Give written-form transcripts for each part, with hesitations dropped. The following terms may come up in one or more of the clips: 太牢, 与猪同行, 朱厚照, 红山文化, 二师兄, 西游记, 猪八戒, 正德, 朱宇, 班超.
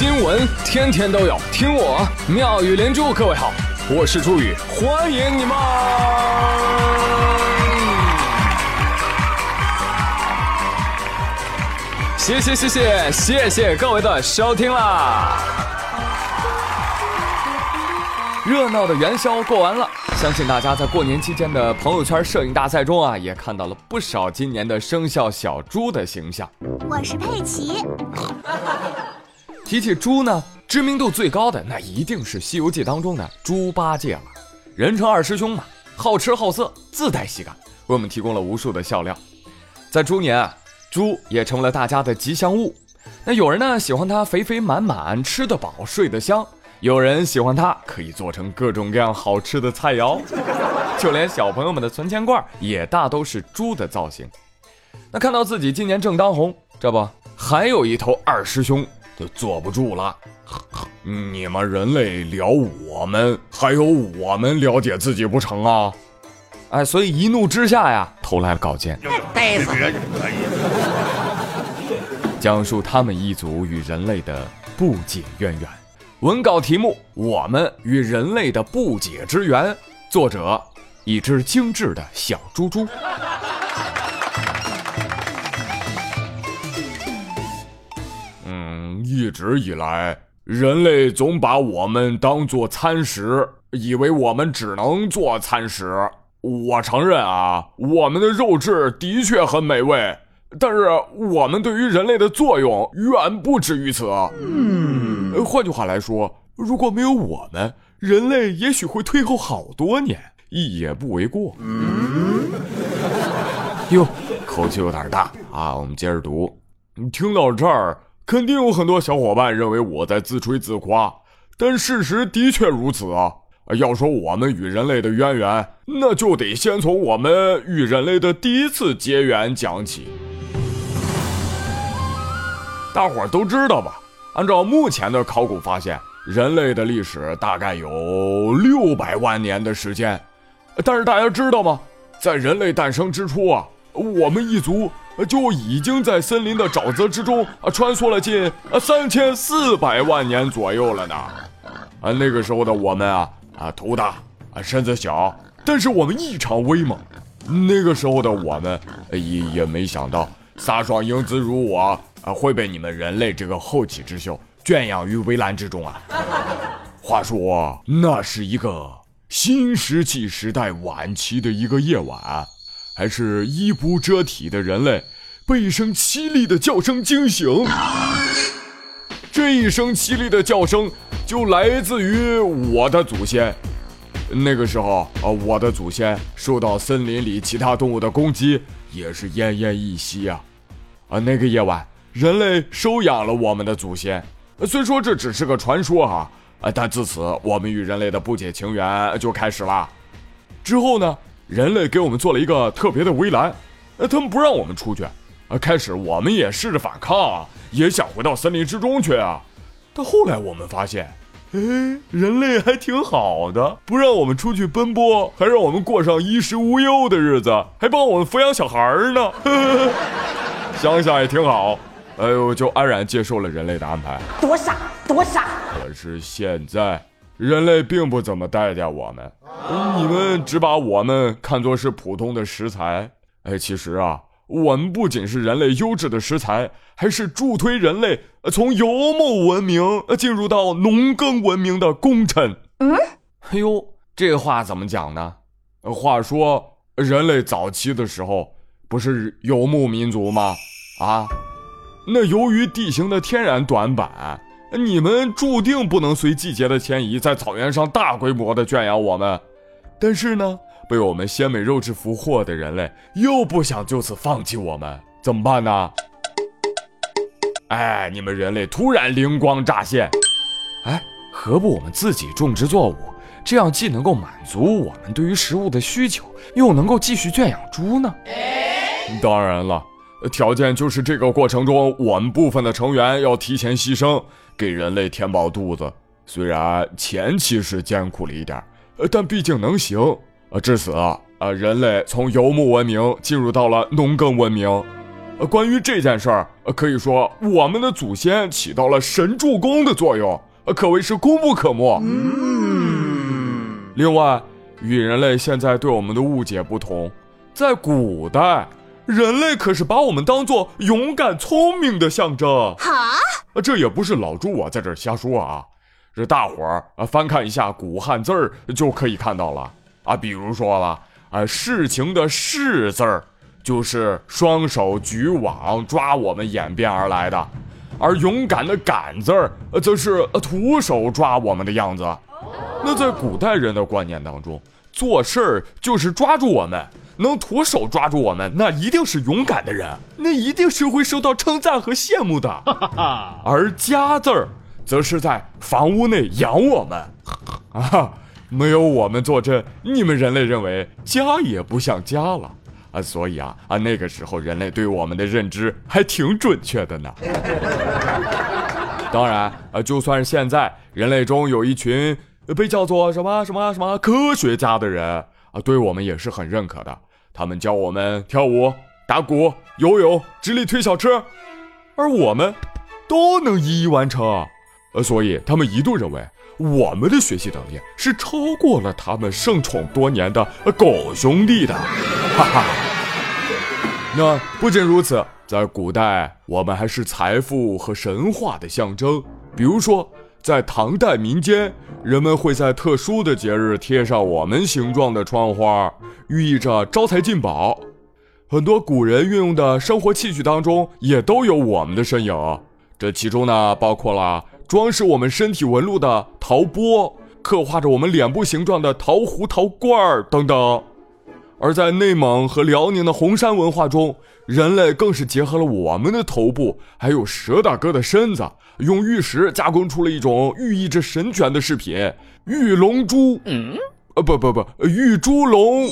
新闻天天都有，听我妙语连珠。各位好，我是朱宇，欢迎你们。谢谢各位的收听啦！热闹的元宵过完了，相信大家在过年期间的朋友圈摄影大赛中啊，也看到了不少今年的生肖小猪的形象。我是佩奇。提起猪呢，知名度最高的那一定是《西游记》当中的猪八戒了。人称二师兄嘛，好吃好色，自带喜感，为我们提供了无数的笑料。在猪年啊，猪也成了大家的吉祥物。那有人呢喜欢它肥肥满满，吃得饱，睡得香；有人喜欢它可以做成各种各样好吃的菜肴，就连小朋友们的存钱罐也大都是猪的造型。那看到自己今年正当红，这不还有一头二师兄就坐不住了。你们人类聊我们，还有我们了解自己不成啊？哎，所以一怒之下呀，投来了稿件，讲述他们一族与人类的不解渊源。文稿题目：我们与人类的不解之缘。作者：一只精致的小猪猪。一直以来，人类总把我们当作餐食，以为我们只能做餐食。我承认啊，我们的肉质的确很美味，但是我们对于人类的作用远不止于此。换句话来说，如果没有我们，人类也许会退后好多年，也不为过。哟，口气有点大啊，我们接着读。听到这儿，肯定有很多小伙伴认为我在自吹自夸，但事实的确如此啊。要说我们与人类的渊源，那就得先从我们与人类的第一次结缘讲起。大伙儿都知道吧？按照目前的考古发现，人类的历史大概有600万年的时间。但是大家知道吗？在人类诞生之初啊，我们一族就已经在森林的沼泽之中穿梭了近3400万年左右了呢。那个时候的我们啊，头大身子小，但是我们异常威猛。那个时候的我们也没想到飒爽英姿如我会被你们人类这个后起之秀圈养于围栏之中啊。话说那是一个新石器时代晚期的一个夜晚，还是衣不遮体的人类被一声凄厉的叫声惊醒。这一声凄厉的叫声就来自于我的祖先。那个时候我的祖先受到森林里其他动物的攻击，也是奄奄一息啊。那个夜晚，人类收养了我们的祖先。虽说这只是个传说但自此我们与人类的不解情缘就开始了。之后呢，人类给我们做了一个特别的围栏，他们不让我们出去。开始我们也试着反抗也想回到森林之中去啊。但后来我们发现，人类还挺好的，不让我们出去奔波，还让我们过上衣食无忧的日子，还帮我们抚养小孩呢。想想也挺好，我就安然接受了人类的安排。多傻！可是现在人类并不怎么待见我们，你们只把我们看作是普通的食材。其实啊，我们不仅是人类优质的食材，还是助推人类从游牧文明进入到农耕文明的功臣。哎呦，这话怎么讲呢？话说人类早期的时候不是游牧民族吗？那由于地形的天然短板，你们注定不能随季节的迁移在草原上大规模的圈养我们。但是呢，被我们鲜美肉质俘获的人类又不想就此放弃我们，怎么办呢？你们人类突然灵光乍现，何不我们自己种植作物，这样既能够满足我们对于食物的需求，又能够继续圈养猪呢？当然了，条件就是这个过程中我们部分的成员要提前牺牲，给人类填饱肚子。虽然前期是艰苦了一点，但毕竟能行。至此人类从游牧文明进入到了农耕文明。关于这件事儿，可以说我们的祖先起到了神助攻的作用，可谓是功不可没。另外，与人类现在对我们的误解不同，在古代，人类可是把我们当作勇敢聪明的象征。哈，这也不是老朱我在这瞎说啊，这大伙儿翻看一下古汉字儿就可以看到了啊，比如说了啊，事情的事字儿就是双手举网抓我们演变而来的，而勇敢的敢字儿则是徒手抓我们的样子。那在古代人的观念当中，做事儿就是抓住我们，能徒手抓住我们，那一定是勇敢的人，那一定是会受到称赞和羡慕的。而家字儿则是在房屋内养我们啊，没有我们坐镇，你们人类认为家也不像家了啊，所以啊那个时候人类对我们的认知还挺准确的呢。当然啊，就算是现在人类中有一群被叫做什么什么什么科学家的人啊，对我们也是很认可的，他们教我们跳舞、打鼓、游泳、直立推小车，而我们都能一一完成，所以他们一度认为我们的学习能力是超过了他们盛宠多年的狗兄弟的，哈哈。那不仅如此，在古代我们还是财富和神话的象征，比如说在唐代民间，人们会在特殊的节日贴上我们形状的窗花，寓意着招财进宝。很多古人运用的生活器具当中也都有我们的身影，这其中呢包括了装饰我们身体纹路的陶钵，刻画着我们脸部形状的陶壶、陶罐等等。而在内蒙和辽宁的红山文化中，人类更是结合了我们的头部还有蛇大哥的身子，用玉石加工出了一种寓意着神权的饰品，玉龙珠。玉猪龙。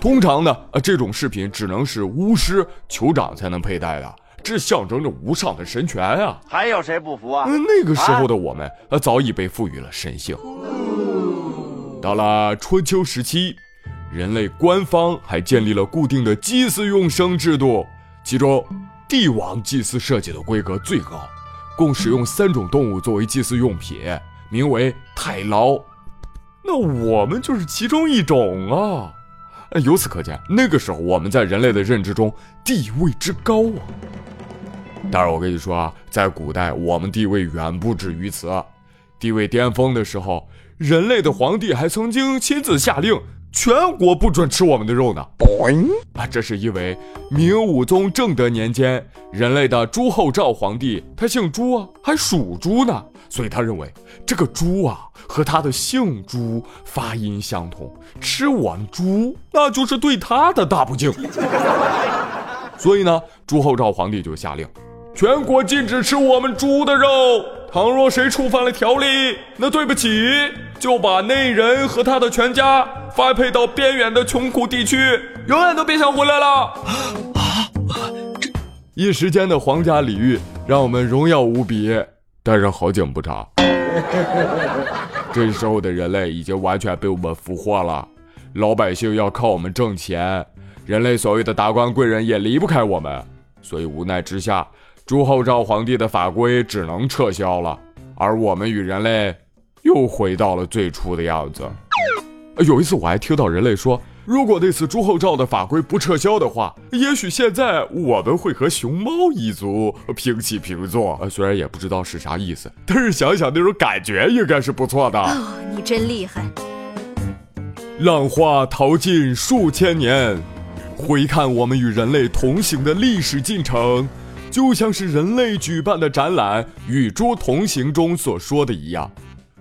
通常呢，这种饰品只能是巫师、酋长才能佩戴的，这象征着无上的神权啊！还有谁不服啊？那个时候的我们，早已被赋予了神性。到了春秋时期，人类官方还建立了固定的祭祀用生制度，其中帝王祭祀设计的规格最高，共使用3种动物作为祭祀用品，名为太牢。那我们就是其中一种啊！由此可见，那个时候我们在人类的认知中地位之高啊！但是我跟你说啊，在古代我们地位远不止于此，地位巅峰的时候，人类的皇帝还曾经亲自下令全国不准吃我们的肉呢。这是因为明武宗正德年间，人类的朱厚照皇帝他姓朱啊，还属猪呢，所以他认为这个猪啊和他的姓朱发音相同，吃我们猪那就是对他的大不敬。所以呢，朱厚照皇帝就下令全国禁止吃我们猪的肉，倘若谁触犯了条例，那对不起，就把那人和他的全家发配到边远的穷苦地区，永远都别想回来了。一时间的皇家礼遇让我们荣耀无比，但是好景不长，这时候的人类已经完全被我们俘获了，老百姓要靠我们挣钱，人类所谓的达官贵人也离不开我们，所以无奈之下，朱厚照皇帝的法规只能撤销了，而我们与人类又回到了最初的样子。有一次我还听到人类说，如果那次朱厚照的法规不撤销的话，也许现在我们会和熊猫一族平起平坐。虽然也不知道是啥意思，但是想想那种感觉应该是不错的。哦，你真厉害。浪花淘尽数千年，回看我们与人类同行的历史进程，就像是人类举办的展览《与猪同行》中所说的一样，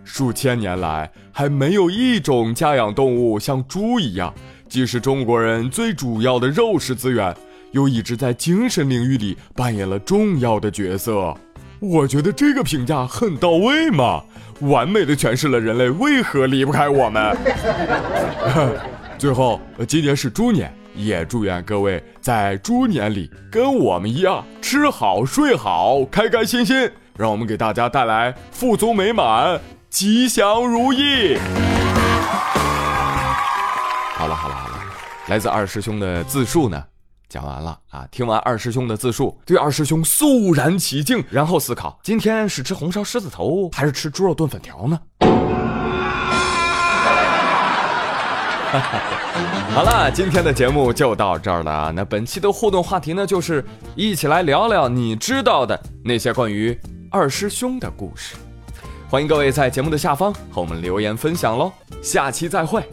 数千年来还没有一种家养动物像猪一样，既是中国人最主要的肉食资源，又一直在精神领域里扮演了重要的角色。我觉得这个评价很到位嘛，完美的诠释了人类为何离不开我们。最后，今年是猪年，也祝愿各位在猪年里跟我们一样吃好睡好开开心心，让我们给大家带来富足美满吉祥如意。好了好了好了，来自二师兄的自述呢讲完了啊，听完二师兄的自述，对二师兄肃然起敬，然后思考今天是吃红烧狮子头还是吃猪肉炖粉条呢？好了，今天的节目就到这儿了啊。那本期的互动话题呢，就是一起来聊聊你知道的那些关于二师兄的故事。欢迎各位在节目的下方和我们留言分享咯，下期再会。